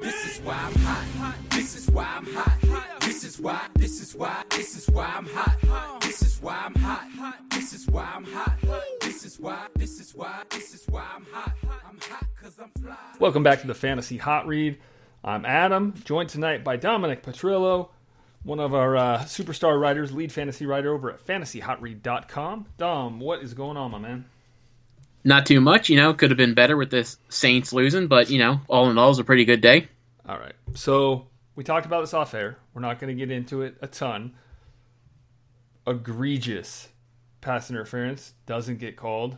This is why I'm hot. This is why I'm hot. This is why I'm hot. This is why I'm hot. This is why I'm hot. This is why I'm hot. I'm hot cuz I'm fly. Welcome back to the Fantasy Hot Read. I'm Adam, joined tonight by Dominic Petrillo, one of our superstar writers, lead fantasy writer over at fantasyhotread.com. Dom, what is going on, my man? Not too much, could have been better with this Saints losing, but, all in all, it was a pretty good day. All right, so we talked about this off air. We're not going to get into it a ton. Egregious pass interference doesn't get called.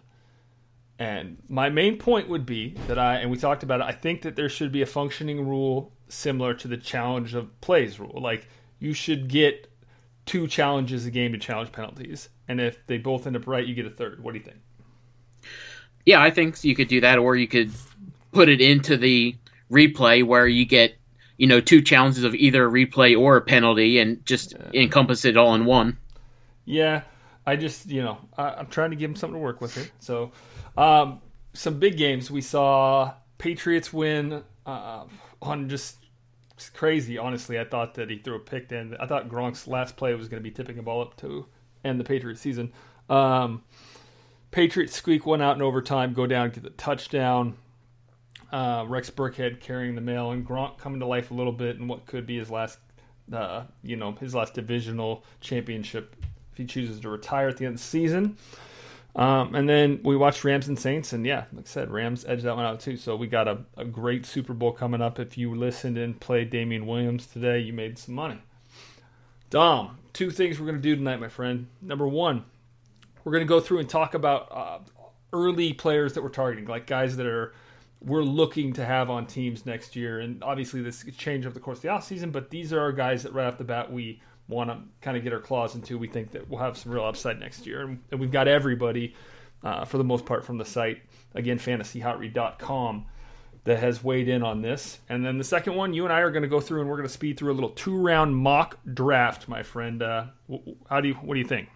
And my main point would be that we talked about it, I think that there should be a functioning rule similar to the challenge of plays rule. Like, you should get 2 challenges a game to challenge penalties. And if they both end up right, you get a third. What do you think? Yeah, I think you could do that, or you could put it into the replay where you get, 2 challenges of either a replay or a penalty and just encompass it all in one. Yeah, I just, I'm trying to give them something to work with here. So, some big games. We saw Patriots win on just crazy, honestly. I thought that he threw a pick then. I thought Gronk's last play was going to be tipping a ball up to end the Patriots season. Patriots squeak one out in overtime, go down, get the touchdown. Rex Burkhead carrying the mail, and Gronk coming to life a little bit in what could be his last, his last divisional championship if he chooses to retire at the end of the season. And then we watched Rams and Saints, and yeah, like I said, Rams edged that one out too. So we got a great Super Bowl coming up. If you listened and played Damian Williams today, you made some money. Dom, 2 things we're going to do tonight, my friend. Number 1. We're going to go through and talk about early players that we're targeting, like guys that we're looking to have on teams next year. And obviously this could change over the course of the offseason, but these are our guys that right off the bat we want to kind of get our claws into. We think that we'll have some real upside next year. And we've got everybody, for the most part, from the site, again, fantasyhotread.com, that has weighed in on this. And then the second one, you and I are going to go through and we're going to speed through a little 2-round mock draft, my friend. What do you think?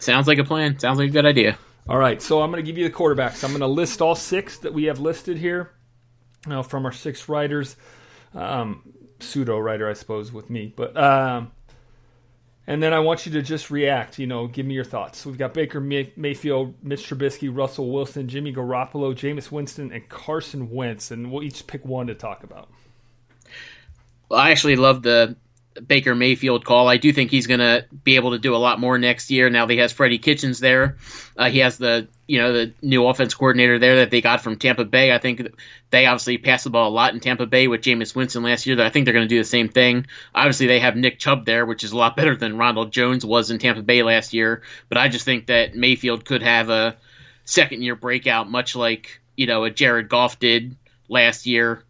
Sounds like a plan. Sounds like a good idea. All right, so I'm going to give you the quarterbacks. I'm going to list all 6 that we have listed here from our 6 writers. Pseudo-writer, I suppose, with me. But and then I want you to just react, give me your thoughts. So we've got Baker Mayfield, Mitch Trubisky, Russell Wilson, Jimmy Garoppolo, Jameis Winston, and Carson Wentz. And we'll each pick one to talk about. Well, I actually love the Baker Mayfield call. I do think he's going to be able to do a lot more next year now that he has Freddie Kitchens there. He has the new offense coordinator there that they got from Tampa Bay. I think they obviously passed the ball a lot in Tampa Bay with Jameis Winston last year. I think they're going to do the same thing. Obviously, they have Nick Chubb there, which is a lot better than Ronald Jones was in Tampa Bay last year. But I just think that Mayfield could have a second-year breakout, much like, a Jared Goff did last year.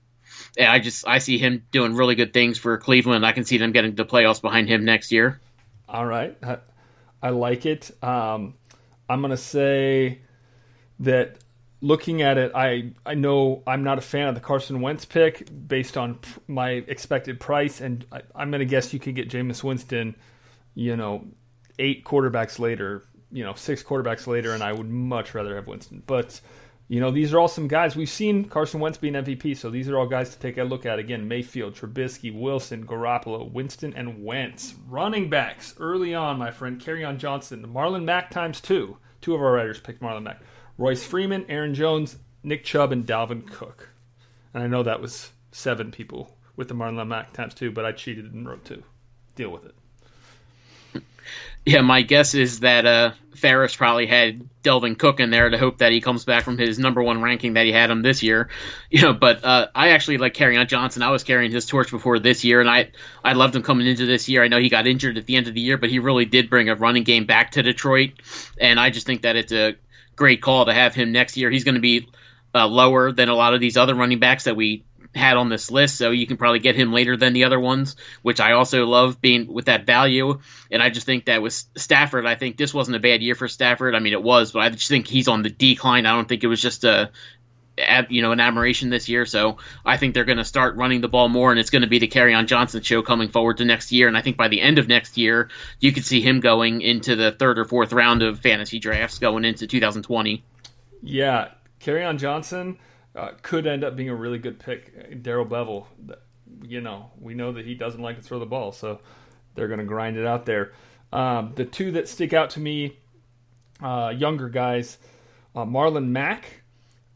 And I see him doing really good things for Cleveland. I can see them getting the playoffs behind him next year. All right. I like it. I'm going to say that looking at it, I know I'm not a fan of the Carson Wentz pick based on my expected price. And I'm going to guess you could get Jameis Winston, 8 quarterbacks later, 6 quarterbacks later, and I would much rather have Winston. But these are all some guys. We've seen Carson Wentz be an MVP, so these are all guys to take a look at. Again, Mayfield, Trubisky, Wilson, Garoppolo, Winston, and Wentz. Running backs early on, my friend. Kerryon Johnson, Marlon Mack ×2. 2 of our writers picked Marlon Mack. Royce Freeman, Aaron Jones, Nick Chubb, and Dalvin Cook. And I know that was 7 people with the Marlon Mack ×2, but I cheated and wrote 2. Deal with it. Yeah, my guess is that Ferris probably had Dalvin Cook in there to hope that he comes back from his number 1 ranking that he had him this year. But I actually like Kerryon Johnson. I was carrying his torch before this year, and I loved him coming into this year. I know he got injured at the end of the year, but he really did bring a running game back to Detroit, and I just think that it's a great call to have him next year. He's going to be lower than a lot of these other running backs that we had on this list, so you can probably get him later than the other ones, which I also love being with that value. And I just think that with Stafford, I think this wasn't a bad year for Stafford. I mean, it was, but I just think he's on the decline. I don't think it was just an aberration this year. So I think they're going to start running the ball more, and it's going to be the Kerryon Johnson show coming forward to next year. And I think by the end of next year, you could see him going into the 3rd or 4th round of fantasy drafts going into 2020. Yeah, Kerryon Johnson could end up being a really good pick. Daryl Bevell, you know, we know that he doesn't like to throw the ball, so they're going to grind it out there. The two that stick out to me, younger guys, Marlon Mack,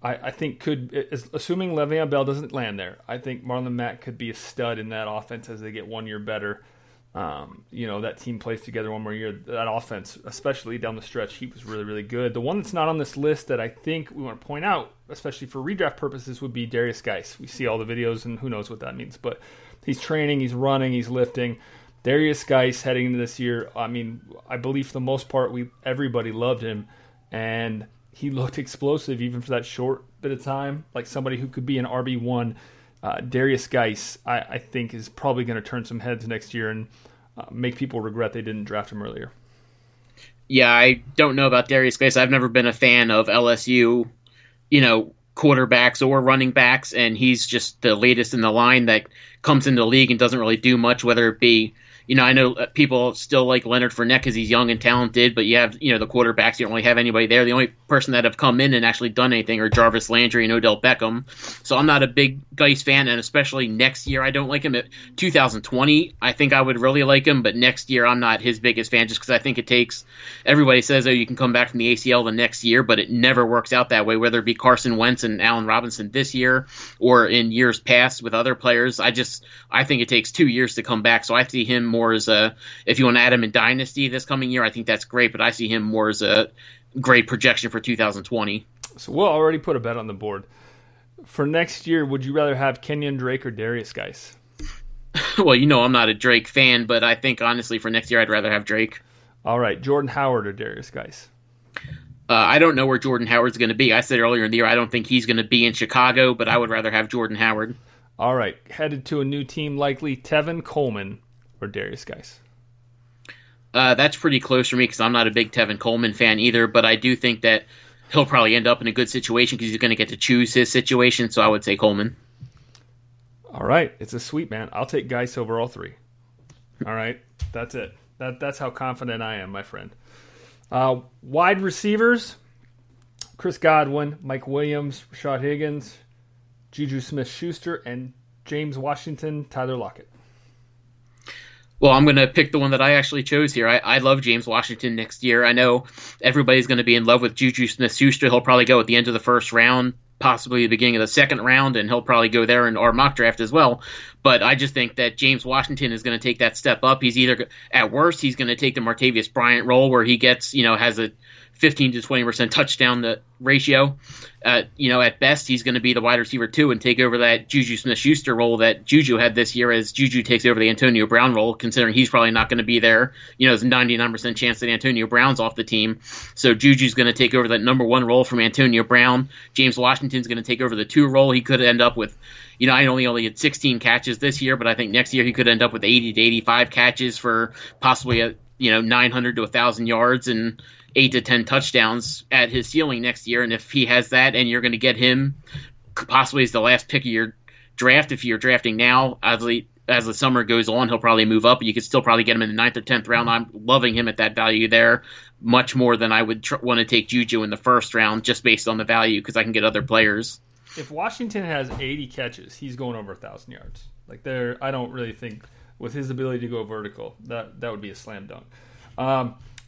I think could, assuming Le'Veon Bell doesn't land there, I think Marlon Mack could be a stud in that offense as they get 1 year better. You know, that team plays together one more year. That offense, especially down the stretch, he was really, really good. The one that's not on this list that I think we want to point out, especially for redraft purposes, would be Derrius Guice. We see all the videos, and who knows what that means. But he's training, he's running, he's lifting. Derrius Guice heading into this year, I mean, I believe for the most part, everybody loved him. And he looked explosive even for that short bit of time, like somebody who could be an RB1. Derrius Guice, I think, is probably going to turn some heads next year and make people regret they didn't draft him earlier. Yeah, I don't know about Derrius Guice. I've never been a fan of LSU, you know, quarterbacks or running backs, and he's just the latest in the line that comes into the league and doesn't really do much, whether it be, you know, I know people still like Leonard Fournette because he's young and talented, but you have, you know, the quarterbacks, you don't really have anybody there. The only person that have come in and actually done anything are Jarvis Landry and Odell Beckham. So I'm not a big Guice fan, and especially next year, I don't like him. 2020, I think I would really like him, but next year I'm not his biggest fan just because I think it takes – everybody says, oh, you can come back from the ACL the next year, but it never works out that way, whether it be Carson Wentz and Allen Robinson this year or in years past with other players. I think it takes 2 years to come back, so I see him more as a, if you want to add him in Dynasty this coming year, I think that's great, but I see him more as a great projection for 2020. So we'll already put a bet on the board. For next year, would you rather have Kenyon Drake or Derrius Guice? Well, you know I'm not a Drake fan, but I think honestly for next year I'd rather have Drake. All right, Jordan Howard or Derrius Guice? I don't know where Jordan Howard's going to be. I said earlier in the year I don't think he's going to be in Chicago, but I would rather have Jordan Howard. All right, headed to a new team likely, Tevin Coleman or Derrius Guice? That's pretty close for me because I'm not a big Tevin Coleman fan either, but I do think that he'll probably end up in a good situation because he's going to get to choose his situation, so I would say Coleman. All right. It's a sweep, man. I'll take Guice over all three. All right. That's it. That's how confident I am, my friend. Wide receivers, Chris Godwin, Mike Williams, Rashad Higgins, Juju Smith-Schuster, and James Washington, Tyler Lockett. Well, I'm going to pick the one that I actually chose here. I love James Washington next year. I know everybody's going to be in love with Juju Smith-Schuster. He'll probably go at the end of the first round, possibly the beginning of the second round, and he'll probably go there in our mock draft as well. But I just think that James Washington is going to take that step up. He's either, at worst, he's going to take the Martavius Bryant role where he gets, you know, has a 15 to 20% touchdown ratio. You know, at best, he's going to be the wide receiver too and take over that Juju Smith-Schuster role that Juju had this year as Juju takes over the Antonio Brown role, considering he's probably not going to be there. You know, there's a 99% chance that Antonio Brown's off the team. So Juju's going to take over that number one role from Antonio Brown. James Washington's going to take over the two role. He could end up with, you know, I only had 16 catches this year, but I think next year he could end up with 80 to 85 catches for possibly, 900 to 1,000 yards and 8 to 10 touchdowns at his ceiling next year. And if he has that and you're going to get him possibly as the last pick of your draft, if you're drafting now, as the summer goes on, he'll probably move up. You could still probably get him in the 9th or 10th round. I'm loving him at that value there much more than I would want to take Juju in the first round just based on the value because I can get other players. If Washington has 80 catches, he's going over 1,000 yards. Like I don't really think with his ability to go vertical, that would be a slam dunk.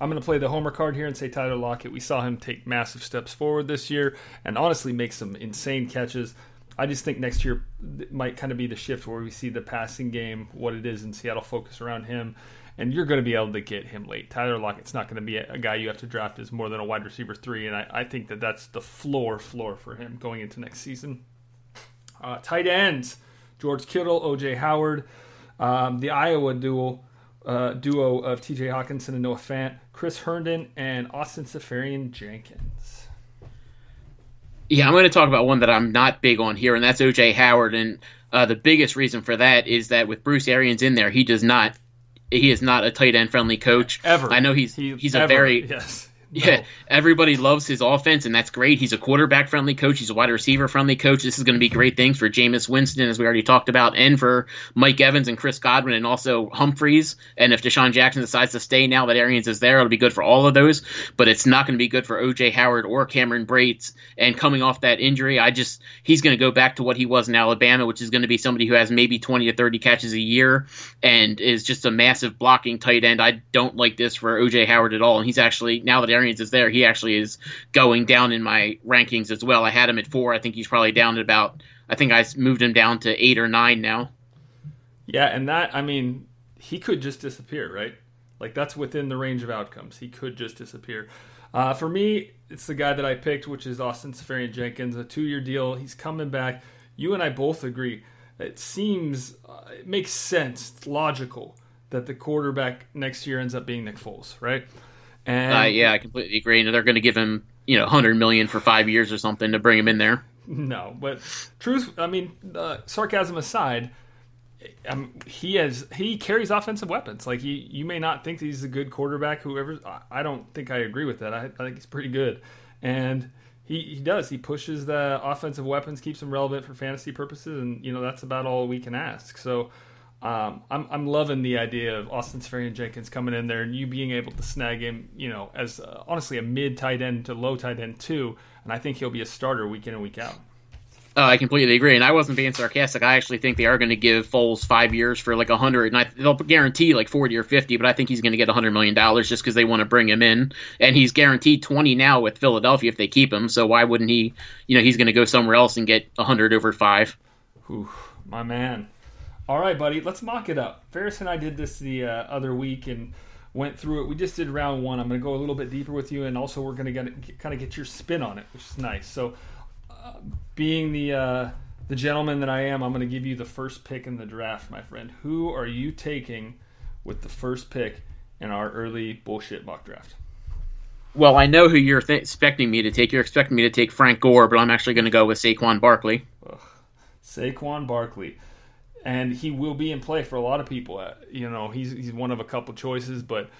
I'm going to play the homer card here and say Tyler Lockett. We saw him take massive steps forward this year and honestly make some insane catches. I just think next year might kind of be the shift where we see the passing game, what it is in Seattle, focus around him, and you're going to be able to get him late. Tyler Lockett's not going to be a guy you have to draft as more than a wide receiver three, and I think that's the floor for him going into next season. Tight ends, George Kittle, O.J. Howard, the Iowa duo of TJ Hawkinson and Noah Fant, Chris Herndon, and Austin Seferian-Jenkins. Yeah, I'm going to talk about one that I'm not big on here, and that's O.J. Howard. And the biggest reason for that is that with Bruce Arians in there, he is not a tight end friendly coach. Ever. I know he's a very Yeah, everybody loves his offense, and that's great. He's a quarterback-friendly coach. He's a wide receiver-friendly coach. This is going to be great things for Jameis Winston, as we already talked about, and for Mike Evans and Chris Godwin and also Humphreys. And if Deshaun Jackson decides to stay now that Arians is there, it'll be good for all of those. But it's not going to be good for O.J. Howard or Cameron Brates. And coming off that injury, he's going to go back to what he was in Alabama, which is going to be somebody who has maybe 20 to 30 catches a year and is just a massive blocking tight end. I don't like this for O.J. Howard at all. And he's actually, now that Arians is there, he actually is going down in my rankings as well. I had him at 4. I think he's probably down at about, I think I moved him down to 8 or 9 now. Yeah, and that, I mean, he could just disappear, right? Like, that's within the range of outcomes. He could just disappear. For me, it's the guy that I picked, which is Austin Seferian-Jenkins, a 2-year deal. He's coming back. You and I both agree. It seems, it makes sense, it's logical, that the quarterback next year ends up being Nick Foles, right? And yeah, I completely agree. And they're going to give him, $100 million for 5 years or something to bring him in there. No, but sarcasm aside, he carries offensive weapons. Like, you may not think that he's a good quarterback. I don't think I agree with that. I think he's pretty good, and he does. He pushes the offensive weapons, keeps them relevant for fantasy purposes, and that's about all we can ask. So. I'm loving the idea of Austin Seferian-Jenkins coming in there and you being able to snag him, as honestly a mid tight end to low tight end too. And I think he'll be a starter week in and week out. I completely agree. And I wasn't being sarcastic. I actually think they are going to give Foles 5 years for like 100. And they'll guarantee like 40 or 50, but I think he's going to get $100 million just because they want to bring him in. And he's guaranteed 20 now with Philadelphia if they keep him. So why wouldn't he, he's going to go somewhere else and get 100 over 5. Whew, my man. All right, buddy, let's mock it up. Ferris and I did this the other week and went through it. We just did round one. I'm going to go a little bit deeper with you, and also we're going to kind of get your spin on it, which is nice. So being the gentleman that I am, I'm going to give you the first pick in the draft, my friend. Who are you taking with the first pick in our early bullshit mock draft? Well, I know who you're expecting me to take. You're expecting me to take Frank Gore, but I'm actually going to go with Saquon Barkley. Ugh. Saquon Barkley. And he will be in play for a lot of people. He's one of a couple choices, but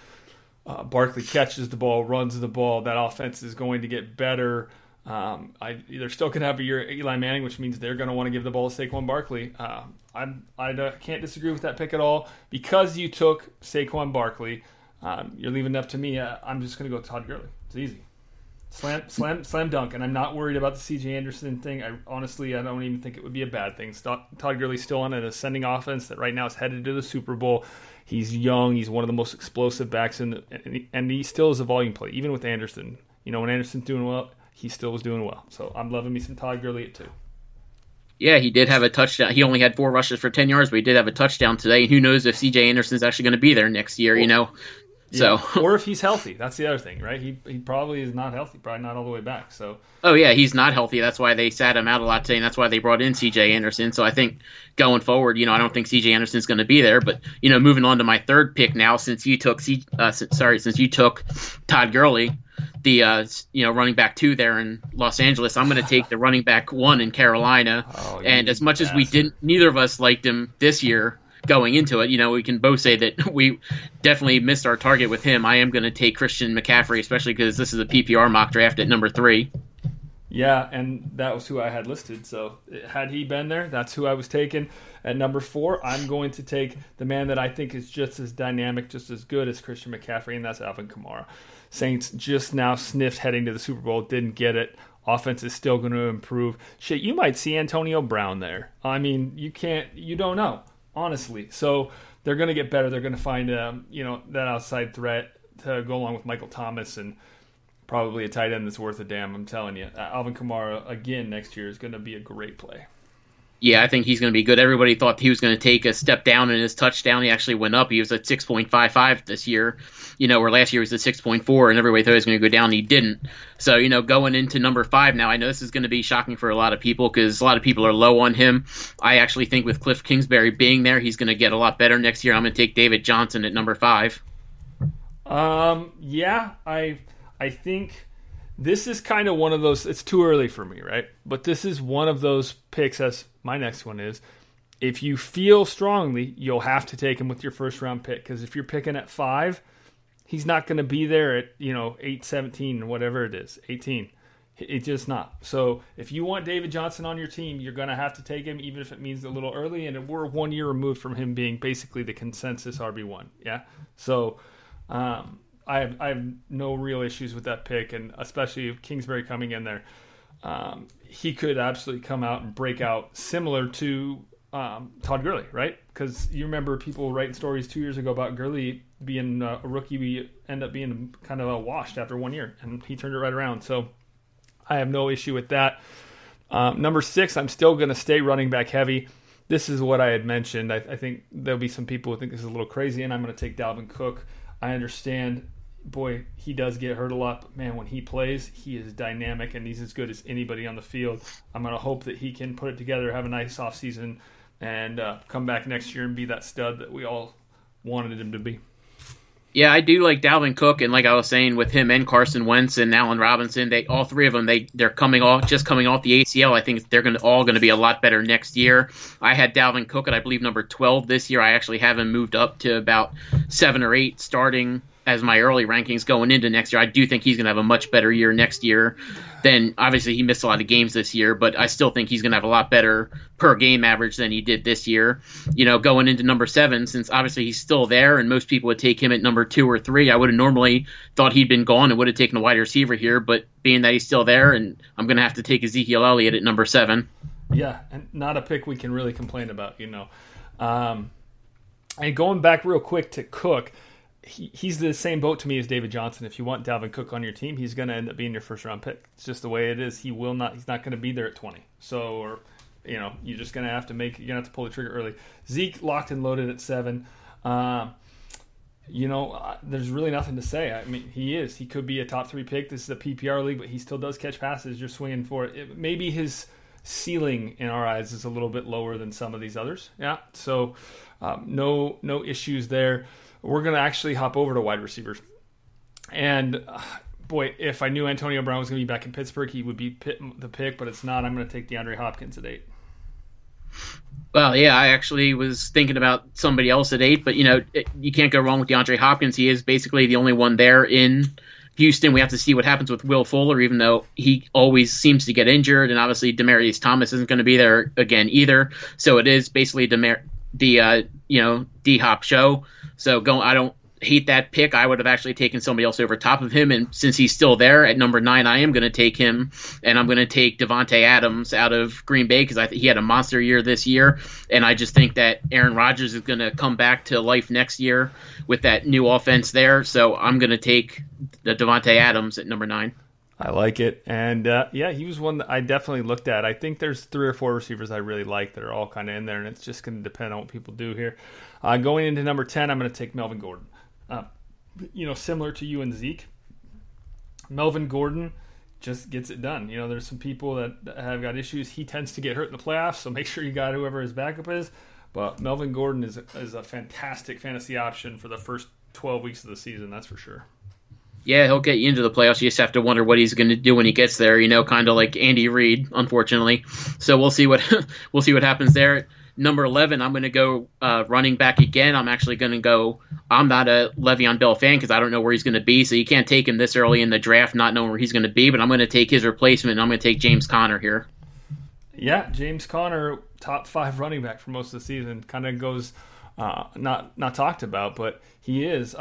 Barkley catches the ball, runs the ball. That offense is going to get better. They're still going to have a year at Eli Manning, which means they're going to want to give the ball to Saquon Barkley. I can't disagree with that pick at all. Because you took Saquon Barkley, you're leaving it up to me. I'm just going to go Todd Gurley. It's easy. Slam dunk, and I'm not worried about the C.J. Anderson thing. Honestly, I don't even think it would be a bad thing. Todd Gurley's still on an ascending offense that right now is headed to the Super Bowl. He's young. He's one of the most explosive backs, and he still is a volume play, even with Anderson. When Anderson's doing well, he still was doing well. So I'm loving me some Todd Gurley at 2. Yeah, he did have a touchdown. He only had 4 rushes for 10 yards, but he did have a touchdown today. And who knows if C.J. Anderson's actually going to be there next year, So, or if he's healthy, that's the other thing, right? He probably is not healthy, probably not all the way back. So, oh yeah, he's not healthy. That's why they sat him out a lot today, and that's why they brought in C.J. Anderson. So I think going forward, I don't think C.J. Anderson's going to be there. But moving on to my third pick now, since you took Todd Gurley, the running back 2 there in Los Angeles, I'm going to take the running back 1 in Carolina. Oh, and as much as we didn't, neither of us liked him this year. Going into it, we can both say that we definitely missed our target with him. I am going to take Christian McCaffrey, especially because this is a PPR mock draft at number 3. Yeah, and that was who I had listed. So had he been there, that's who I was taking. At number 4, I'm going to take the man that I think is just as dynamic, just as good as Christian McCaffrey, and that's Alvin Kamara. Saints just now sniffed heading to the Super Bowl, didn't get it. Offense is still going to improve. Shit, you might see Antonio Brown there. I mean, you don't know. Honestly, so they're going to get better. They're going to find, that outside threat to go along with Michael Thomas and probably a tight end that's worth a damn. I'm telling you, Alvin Kamara again next year is going to be a great play. Yeah, I think he's going to be good. Everybody thought he was going to take a step down in his touchdown. He actually went up. He was at 6.55 this year, where last year he was at 6.4, and everybody thought he was going to go down. He didn't. So, going into number 5 now, I know this is going to be shocking for a lot of people because a lot of people are low on him. I actually think with Cliff Kingsbury being there, he's going to get a lot better next year. I'm going to take David Johnson at number 5. Yeah, I think... This is kind of one of those, it's too early for me, right? But this is one of those picks, as my next one is, if you feel strongly, you'll have to take him with your first round pick. Because if you're picking at 5, He's not going to be there at, 8:17, whatever it is, 18. It's just not. So if you want David Johnson on your team, you're going to have to take him, even if it means a little early. And we're 1 year removed from him being basically the consensus RB1. Yeah. So I have no real issues with that pick, and especially if Kingsbury coming in there. He could absolutely come out and break out similar to Todd Gurley, right? Because you remember people writing stories 2 years ago about Gurley being a rookie. We end up being kind of washed after 1 year, and he turned it right around. So I have no issue with that. Number six, I'm still going to stay running back heavy. This is what I had mentioned. I think there'll be some people who think this is a little crazy, and I'm going to take Dalvin Cook. I understand, boy, he does get hurt a lot, but man, when he plays, he is dynamic, and he's as good as anybody on the field. I'm going to hope that he can put it together, have a nice offseason, and come back next year and be that stud that we all wanted him to be. Yeah, I do like Dalvin Cook, and like I was saying, with him and Carson Wentz and Allen Robinson, all three of them, they're coming off the ACL. I think they're all going to be a lot better next year. I had Dalvin Cook at, I believe, number 12 this year. I actually have him moved up to about 7 or 8, starting as my early rankings going into next year. I do think he's going to have a much better year next year. Then obviously he missed a lot of games this year, but I still think he's going to have a lot better per game average than he did this year. Going into number 7, since obviously he's still there and most people would take him at number 2 or 3. I would have normally thought he'd been gone and would have taken a wide receiver here, but being that he's still there, and I'm going to have to take Ezekiel Elliott at number 7. Yeah, and not a pick we can really complain about, And going back real quick to Cook, he's the same boat to me as David Johnson. If you want Dalvin Cook on your team, he's going to end up being your first-round pick. It's just the way it is. He's not going to be there at 20. So, you're just going to have to you're going to have to pull the trigger early. Zeke locked and loaded at 7. There's really nothing to say. I mean, he could be a top 3 pick. This is a PPR league, but he still does catch passes. You're swinging for it. Maybe his ceiling in our eyes is a little bit lower than some of these others. Yeah. So, no issues there. We're going to actually hop over to wide receivers. And, boy, if I knew Antonio Brown was going to be back in Pittsburgh, he would be the pick, but it's not. I'm going to take DeAndre Hopkins at 8. Well, yeah, I actually was thinking about somebody else at 8, but, you can't go wrong with DeAndre Hopkins. He is basically the only one there in Houston. We have to see what happens with Will Fuller, even though he always seems to get injured, and obviously Demaryius Thomas isn't going to be there again either. So it is basically D-Hop show. So I don't hate that pick. I would have actually taken somebody else over top of him. And since he's still there at number 9, I am going to take him. And I'm going to take Devontae Adams out of Green Bay because he had a monster year this year. And I just think that Aaron Rodgers is going to come back to life next year with that new offense there. So I'm going to take the Devontae Adams at number 9. I like it. And, he was one that I definitely looked at. I think there's 3 or 4 receivers I really like that are all kind of in there, and it's just going to depend on what people do here. Going into number 10, I'm going to take Melvin Gordon. Similar to you and Zeke, Melvin Gordon just gets it done. There's some people that have got issues. He tends to get hurt in the playoffs, so make sure you got whoever his backup is. But Melvin Gordon is a fantastic fantasy option for the first 12 weeks of the season, that's for sure. Yeah, he'll get you into the playoffs. You just have to wonder what he's going to do when he gets there. Kind of like Andy Reid, unfortunately. So we'll see what happens there. Number 11, I'm going to go running back again. I'm actually going to go. I'm not a Le'Veon Bell fan because I don't know where he's going to be. So you can't take him this early in the draft, not knowing where he's going to be. But I'm going to take his replacement. And I'm going to take James Conner here. Yeah, James Conner, top 5 running back for most of the season, kind of goes not talked about, but he is.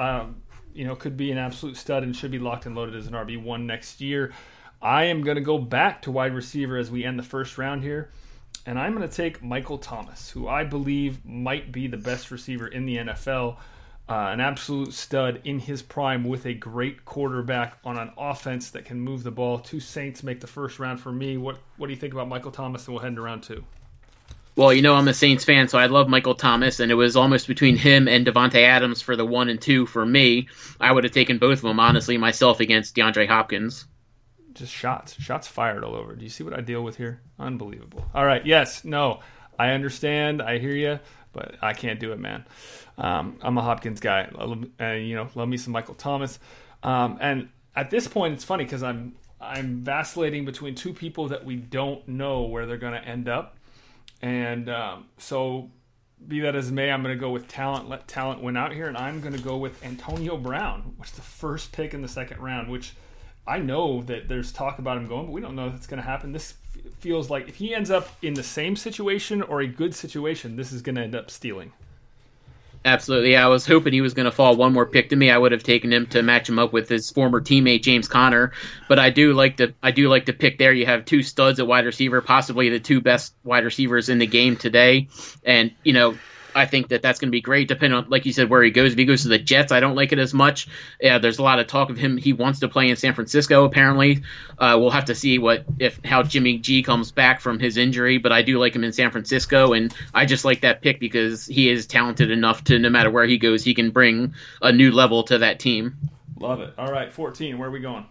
Could be an absolute stud and should be locked and loaded as an RB1 next year. I am going to go back to wide receiver as we end the first round here. And I'm going to take Michael Thomas, who I believe might be the best receiver in the NFL. An absolute stud in his prime with a great quarterback on an offense that can move the ball. 2 Saints make the first round for me. What do you think about Michael Thomas? And we'll head into round 2. Well, I'm a Saints fan, so I love Michael Thomas, and it was almost between him and Devontae Adams for the 1 and 2 for me. I would have taken both of them, honestly, myself against DeAndre Hopkins. Just shots fired all over. Do you see what I deal with here? Unbelievable. All right, yes, no, I understand, I hear you, but I can't do it, man. I'm a Hopkins guy. Love me some Michael Thomas. And at this point, it's funny because I'm vacillating between 2 people that we don't know where they're going to end up. And so Be that as it may, I'm going to go with talent. Let talent win out here, and I'm going to go with Antonio Brown, which is the first pick in the second round, which I know that there's talk about him going, but we don't know if it's going to happen. This feels like if he ends up in the same situation or a good situation, this is going to end up stealing. Absolutely. I was hoping he was going to fall one more pick to me. I would have taken him to match him up with his former teammate, James Conner. But I do like to pick there. You have two studs at wide receiver, possibly the two best wide receivers in the game today. And, you know, I think that that's going to be great, depending on, like you said, where he goes. If he goes to the Jets, I don't like it as much. Yeah, there's a lot of talk of him. He wants to play in San Francisco, apparently. We'll have to see how Jimmy G comes back from his injury, but I do like him in San Francisco, and I just like that pick because he is talented enough to, no matter where he goes, he can bring a new level to that team. Love it. All right, 14, where are we going?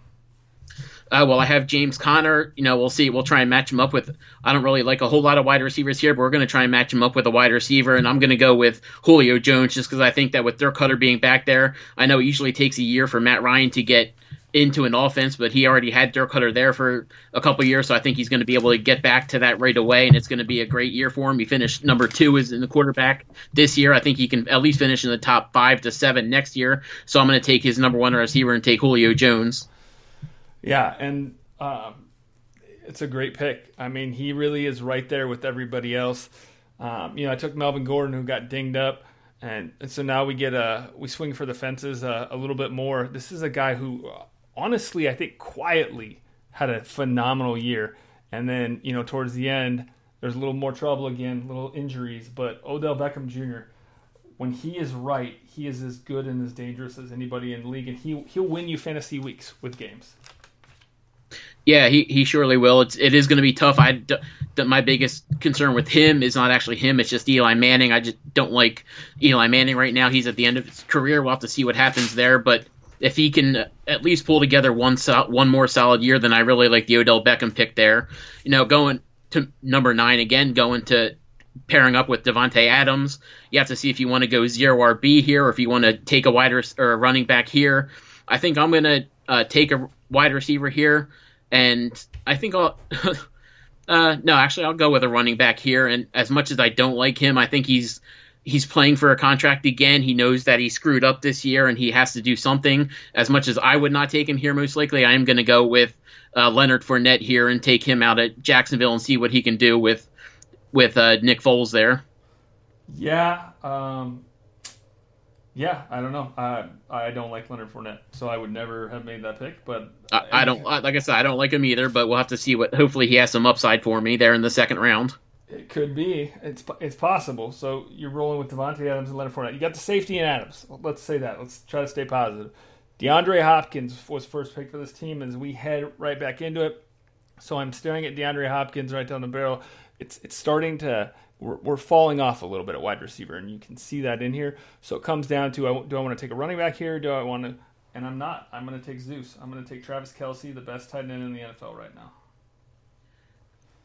Well, I have James Conner. You know, we'll see. We'll try and match him up with – I don't really like a whole lot of wide receivers here, but we're going to try and match him up with a wide receiver, and I'm going to go with Julio Jones just because I think that with Dirk Cutter being back there, I know it usually takes a year for Matt Ryan to get into an offense, but he already had Dirk Cutter there for a couple years, so I think he's going to be able to get back to that right away, and it's going to be a great year for him. He finished number 2 as in the quarterback this year. I think he can at least finish in the top 5 to 7 next year, so I'm going to take his number 1 receiver and take Julio Jones. Yeah, and it's a great pick. I mean, he really is right there with everybody else. You know, I took Melvin Gordon, who got dinged up, and so now we swing for the fences a little bit more. This is a guy who, honestly, I think quietly had a phenomenal year, and then you know towards the end there's a little more trouble again, little injuries. But Odell Beckham Jr., when he is right, he is as good and as dangerous as anybody in the league, and he'll win you fantasy weeks with games. Yeah, he surely will. It is going to be tough. My biggest concern with him is not actually him. It's just Eli Manning. I just don't like Eli Manning right now. He's at the end of his career. We'll have to see what happens there. But if he can at least pull together one more solid year, then I really like the Odell Beckham pick there. You know, going to number 9 again, going to pairing up with Devontae Adams. You have to see if you want to go 0 RB here or if you want to take a or a running back here. I think I'm going to take a wide receiver here. And I think I'll I'll go with a running back here. And as much as I don't like him, I think he's playing for a contract again. He knows that he screwed up this year and he has to do something. As much as I would not take him here, most likely I am going to go with Leonard Fournette here and take him out at Jacksonville and see what he can do with Nick Foles there. Yeah. Yeah, I don't know. I don't like Leonard Fournette, so I would never have made that pick. But I don't, like I said, I don't like him either. But we'll have to see what. Hopefully, he has some upside for me there in the second round. It could be. It's possible. So you're rolling with Devontae Adams and Leonard Fournette. You got the safety in Adams. Let's say that. Let's try to stay positive. DeAndre Hopkins was first pick for this team as we head right back into it. So I'm staring at DeAndre Hopkins right down the barrel. It's starting to. We're falling off a little bit at wide receiver, and you can see that in here. So it comes down to, do I want to take a running back here? Do I want to – and I'm not. I'm going to take Zeus. I'm going to take Travis Kelce, the best tight end in the NFL right now.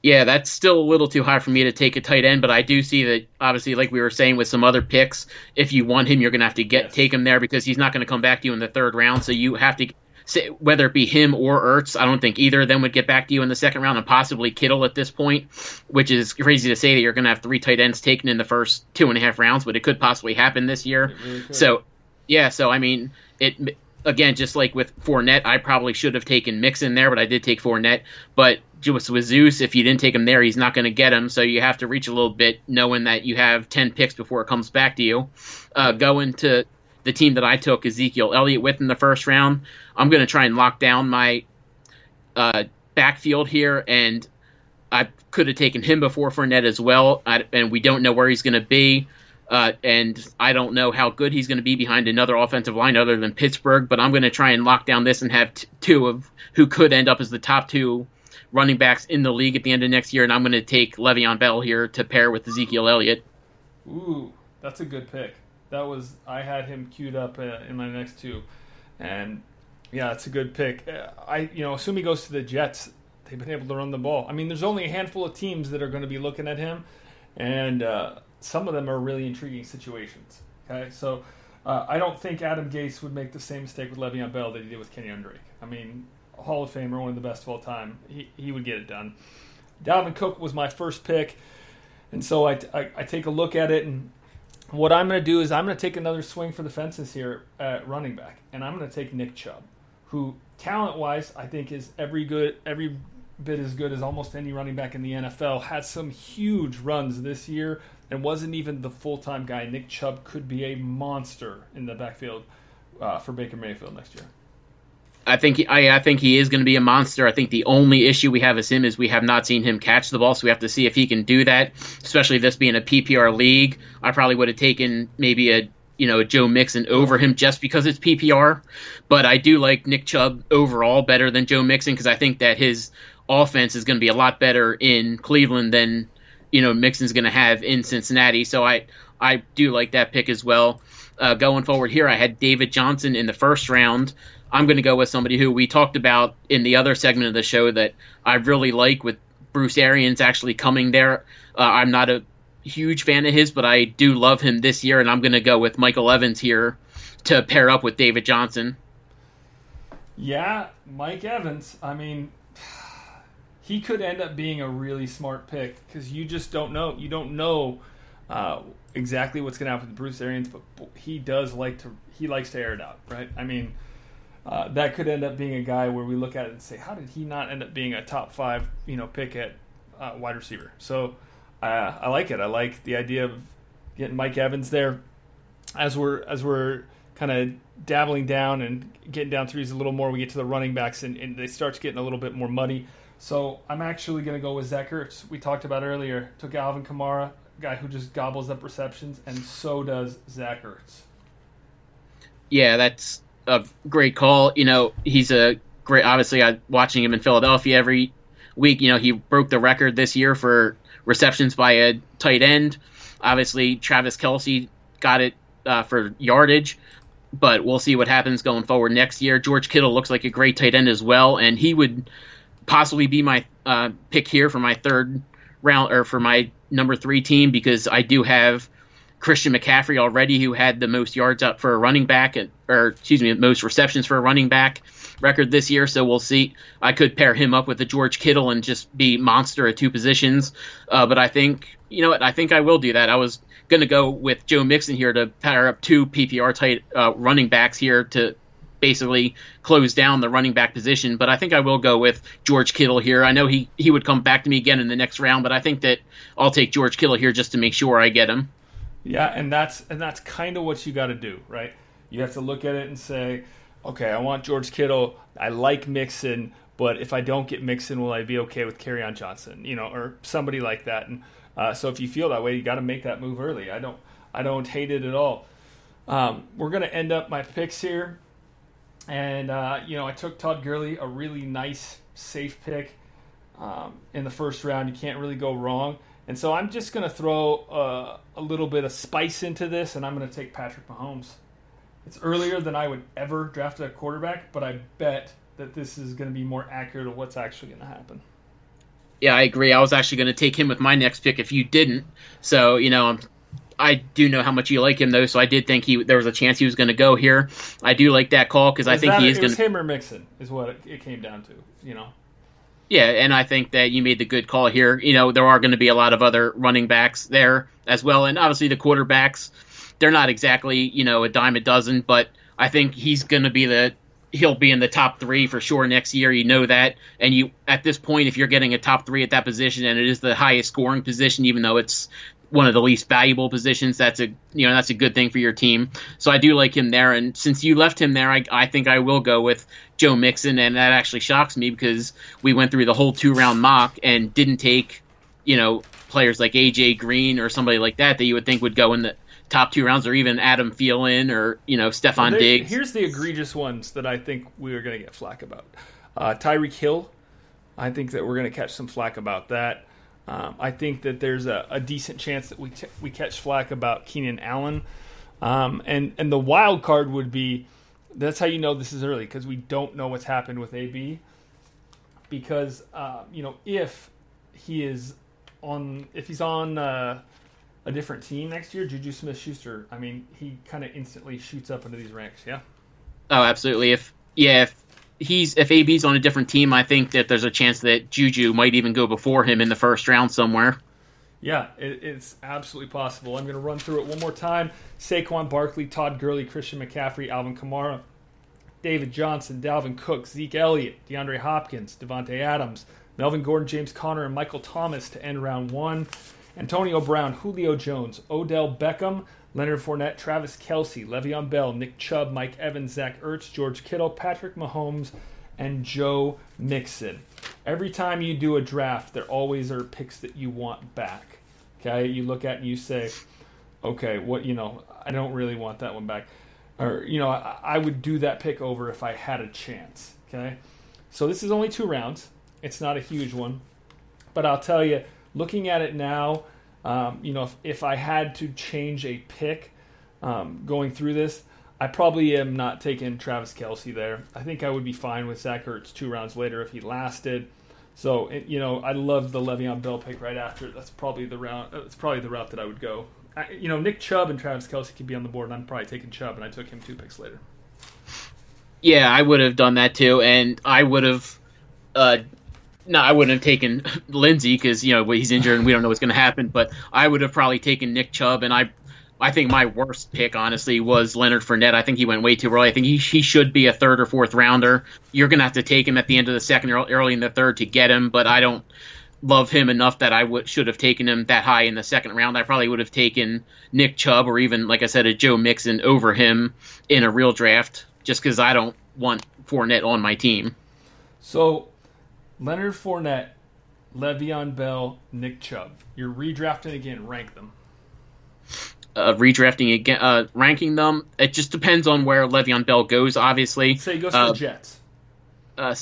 Yeah, that's still a little too high for me to take a tight end, but I do see that, obviously, like we were saying with some other picks, if you want him, you're going to have to take him there because he's not going to come back to you in the third round, so you have to – whether it be him or Ertz, I don't think either of them would get back to you in the second round, and possibly Kittle at this point, which is crazy to say that you're going to have 3 tight ends taken in the first 2.5 rounds, but it could possibly happen this year. Really so I mean, it again, just like with Fournette, I probably should have taken Mixon there, but I did take Fournette. But just with Zeus, if you didn't take him there, he's not going to get him, so you have to reach a little bit knowing that you have 10 picks before it comes back to you. Going to the team that I took Ezekiel Elliott with in the first round, I'm going to try and lock down my backfield here, and I could have taken him before Fournette as well, and we don't know where he's going to be, and I don't know how good he's going to be behind another offensive line other than Pittsburgh, but I'm going to try and lock down this and have 2 of who could end up as the top 2 running backs in the league at the end of next year, and I'm going to take Le'Veon Bell here to pair with Ezekiel Elliott. Ooh, that's a good pick. I had him queued up in my next 2, and yeah, it's a good pick. Assume he goes to the Jets, they've been able to run the ball. I mean, there's only a handful of teams that are going to be looking at him, and some of them are really intriguing situations. Okay, so I don't think Adam Gase would make the same mistake with Le'Veon Bell that he did with Kenyon Drake. I mean, Hall of Famer, one of the best of all time. He would get it done. Dalvin Cook was my first pick. And so I take a look at it, and what I'm going to do is I'm going to take another swing for the fences here at running back, and I'm going to take Nick Chubb, who talent-wise I think is every bit as good as almost any running back in the NFL, had some huge runs this year and wasn't even the full-time guy. Nick Chubb could be a monster in the backfield for Baker Mayfield next year. I think he is going to be a monster. I think the only issue we have is him is we have not seen him catch the ball, so we have to see if he can do that, especially this being a PPR league. I probably would have taken maybe a Joe Mixon over him just because it's PPR, but I do like Nick Chubb overall better than Joe Mixon because I think that his offense is going to be a lot better in Cleveland than Mixon's going to have in Cincinnati. So I do like that pick as well. Going forward here, I had David Johnson in the first round. I'm going to go with somebody who we talked about in the other segment of the show that I really like, with Bruce Arians actually coming there. I'm not a huge fan of his, but I do love him this year, and I'm going to go with Michael Evans here to pair up with David Johnson. Yeah, Mike Evans. I mean, he could end up being a really smart pick because you just don't know. You don't know exactly what's going to happen with Bruce Arians, but he does likes to air it out, right? I mean, that could end up being a guy where we look at it and say, how did he not end up being a top five, pick at wide receiver? So I like it. I like the idea of getting Mike Evans there as we're kind of dabbling down and getting down through these a little more. We get to the running backs and they start getting a little bit more muddy. So I'm actually going to go with Zach Ertz. We talked about earlier, took Alvin Kamara, a guy who just gobbles up receptions, and so does Zach Ertz. Yeah, that's a great call. He's a great, obviously I'm watching him in Philadelphia every week. He broke the record this year for receptions by a tight end. Obviously Travis Kelce got it for yardage, but we'll see what happens going forward next year. George Kittle looks like a great tight end as well, and he would possibly be my pick here for my third round or for my number 3 team, because I do have Christian McCaffrey already, who had the most yards up for a running back, most receptions for a running back record this year. So we'll see. I could pair him up with the George Kittle and just be monster at two positions. But I think, I think I will do that. I was going to go with Joe Mixon here to pair up two PPR tight running backs here to basically close down the running back position. But I think I will go with George Kittle here. I know he would come back to me again in the next round, but I think that I'll take George Kittle here just to make sure I get him. Yeah, and that's kind of what you got to do, right? You have to look at it and say, okay, I want George Kittle. I like Mixon, but if I don't get Mixon, will I be okay with Kerryon Johnson, or somebody like that? And so if you feel that way, you got to make that move early. I don't hate it at all. We're gonna end up my picks here, and I took Todd Gurley, a really nice, safe pick in the first round. You can't really go wrong. And so I'm just going to throw a little bit of spice into this, and I'm going to take Patrick Mahomes. It's earlier than I would ever draft a quarterback, but I bet that this is going to be more accurate of what's actually going to happen. Yeah, I agree. I was actually going to take him with my next pick if you didn't. So, I do know how much you like him, though, so I did think there was a chance he was going to go here. I do like that call because I think he is going to... It was him or Mixon is what it came down to, Yeah, and I think that you made the good call here. There are going to be a lot of other running backs there as well. And obviously the quarterbacks, they're not exactly, a dime a dozen, but I think he's going to be he'll be in the top 3 for sure next year. You know that. And at this point, if you're getting a top 3 at that position, and it is the highest scoring position, even though it's one of the least valuable positions, that's a good thing for your team. So I do like him there. And since you left him there, I think I will go with Joe Mixon. And that actually shocks me because we went through the whole 2-round mock and didn't take, players like AJ Green or somebody like that you would think would go in the top 2 rounds, or even Adam Thielen or, Stephon Diggs. Here's the egregious ones that I think we are going to get flack about. Tyreek Hill. I think that we're going to catch some flack about that. I think that there's a decent chance that we catch flack about Keenan Allen. And the wild card would be, that's how you know this is early, because we don't know what's happened with AB. Because, if he is on, a different team next year, Juju Smith-Schuster, I mean, he kind of instantly shoots up into these ranks, yeah? Oh, absolutely. If AB's on a different team, I think that there's a chance that Juju might even go before him in the first round somewhere. Yeah, it's absolutely possible. I'm going to run through it one more time. Saquon Barkley, Todd Gurley, Christian McCaffrey, Alvin Kamara, David Johnson, Dalvin Cook, Zeke Elliott, DeAndre Hopkins, Devontae Adams, Melvin Gordon, James Conner, and Michael Thomas to end round one. Antonio Brown, Julio Jones, Odell Beckham, Leonard Fournette, Travis Kelce, Le'Veon Bell, Nick Chubb, Mike Evans, Zach Ertz, George Kittle, Patrick Mahomes, and Joe Mixon. Every time you do a draft, there always are picks that you want back. Okay, you look at and you say, okay, what, you know, I don't really want that one back. Or, you know, I would do that pick over if I had a chance. Okay, so this is only 2 rounds. It's not a huge one. But I'll tell you, looking at it now, you know, if I had to change a pick going through this, I probably am not taking Travis Kelce there. I think I would be fine with Zach Ertz 2 rounds later if he lasted. So, you know, I love the Le'Veon Bell pick right after. That's probably the round. It's probably the route that I would go. You know, Nick Chubb and Travis Kelce could be on the board, and I'm probably taking Chubb, and I took him 2 picks later. Yeah, I would have done that too, and I would have no, I wouldn't have taken Lindsey because, you know, he's injured and we don't know what's going to happen. But I would have probably taken Nick Chubb, and I think my worst pick, honestly, was Leonard Fournette. I think he went way too early. I think he should be a 3rd or 4th rounder. You're going to have to take him at the end of the 2nd or early in the 3rd to get him, but I don't love him enough that I should have taken him that high in the 2nd round. I probably would have taken Nick Chubb or even, like I said, a Joe Mixon over him in a real draft just because I don't want Fournette on my team. So Leonard Fournette, Le'Veon Bell, Nick Chubb. You're redrafting again. Rank them. Redrafting again. Ranking them. It just depends on where Le'Veon Bell goes, obviously. So he goes to the Jets.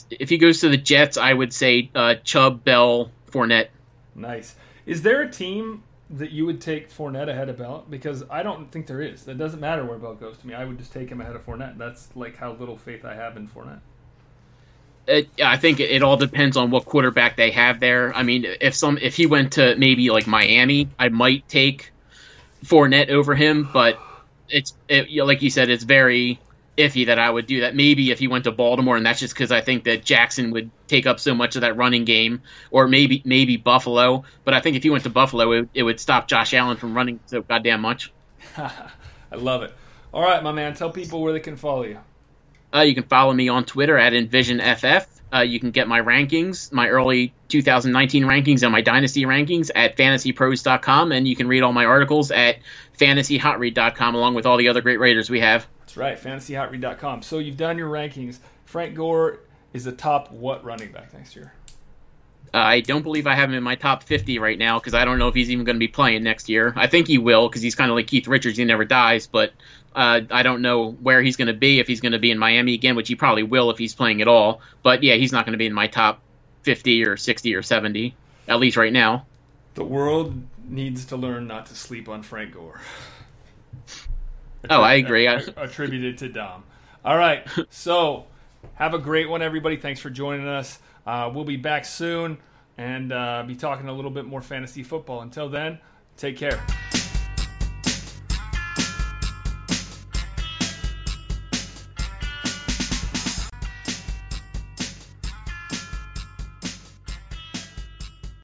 If he goes to the Jets, I would say Chubb, Bell, Fournette. Nice. Is there a team that you would take Fournette ahead of Bell? Because I don't think there is. That doesn't matter where Bell goes to me. I would just take him ahead of Fournette. That's like how little faith I have in Fournette. I think it all depends on what quarterback they have there. I mean, if he went to maybe like Miami, I might take Fournette over him, but you know, like you said, it's very iffy that I would do that. Maybe if he went to Baltimore, and that's just because I think that Jackson would take up so much of that running game, or maybe Buffalo. But I think if he went to Buffalo, it would stop Josh Allen from running so goddamn much. I love it. All right, my man, tell people where they can follow you. You can follow me on Twitter at EnvisionFF. You can get my rankings, my early 2019 rankings and my dynasty rankings at fantasypros.com. And you can read all my articles at fantasyhotread.com along with all the other great writers we have. That's right, fantasyhotread.com. So you've done your rankings. Frank Gore is the top what running back next year? I don't believe I have him in my top 50 right now because I don't know if he's even going to be playing next year. I think he will because he's kind of like Keith Richards. He never dies, but I don't know where he's going to be, if he's going to be in Miami again, which he probably will if he's playing at all. But, yeah, he's not going to be in my top 50 or 60 or 70, at least right now. The world needs to learn not to sleep on Frank Gore. Oh, I agree. Attributed to Dom. All right, so have a great one, everybody. Thanks for joining us. We'll be back soon and be talking a little bit more fantasy football. Until then, take care.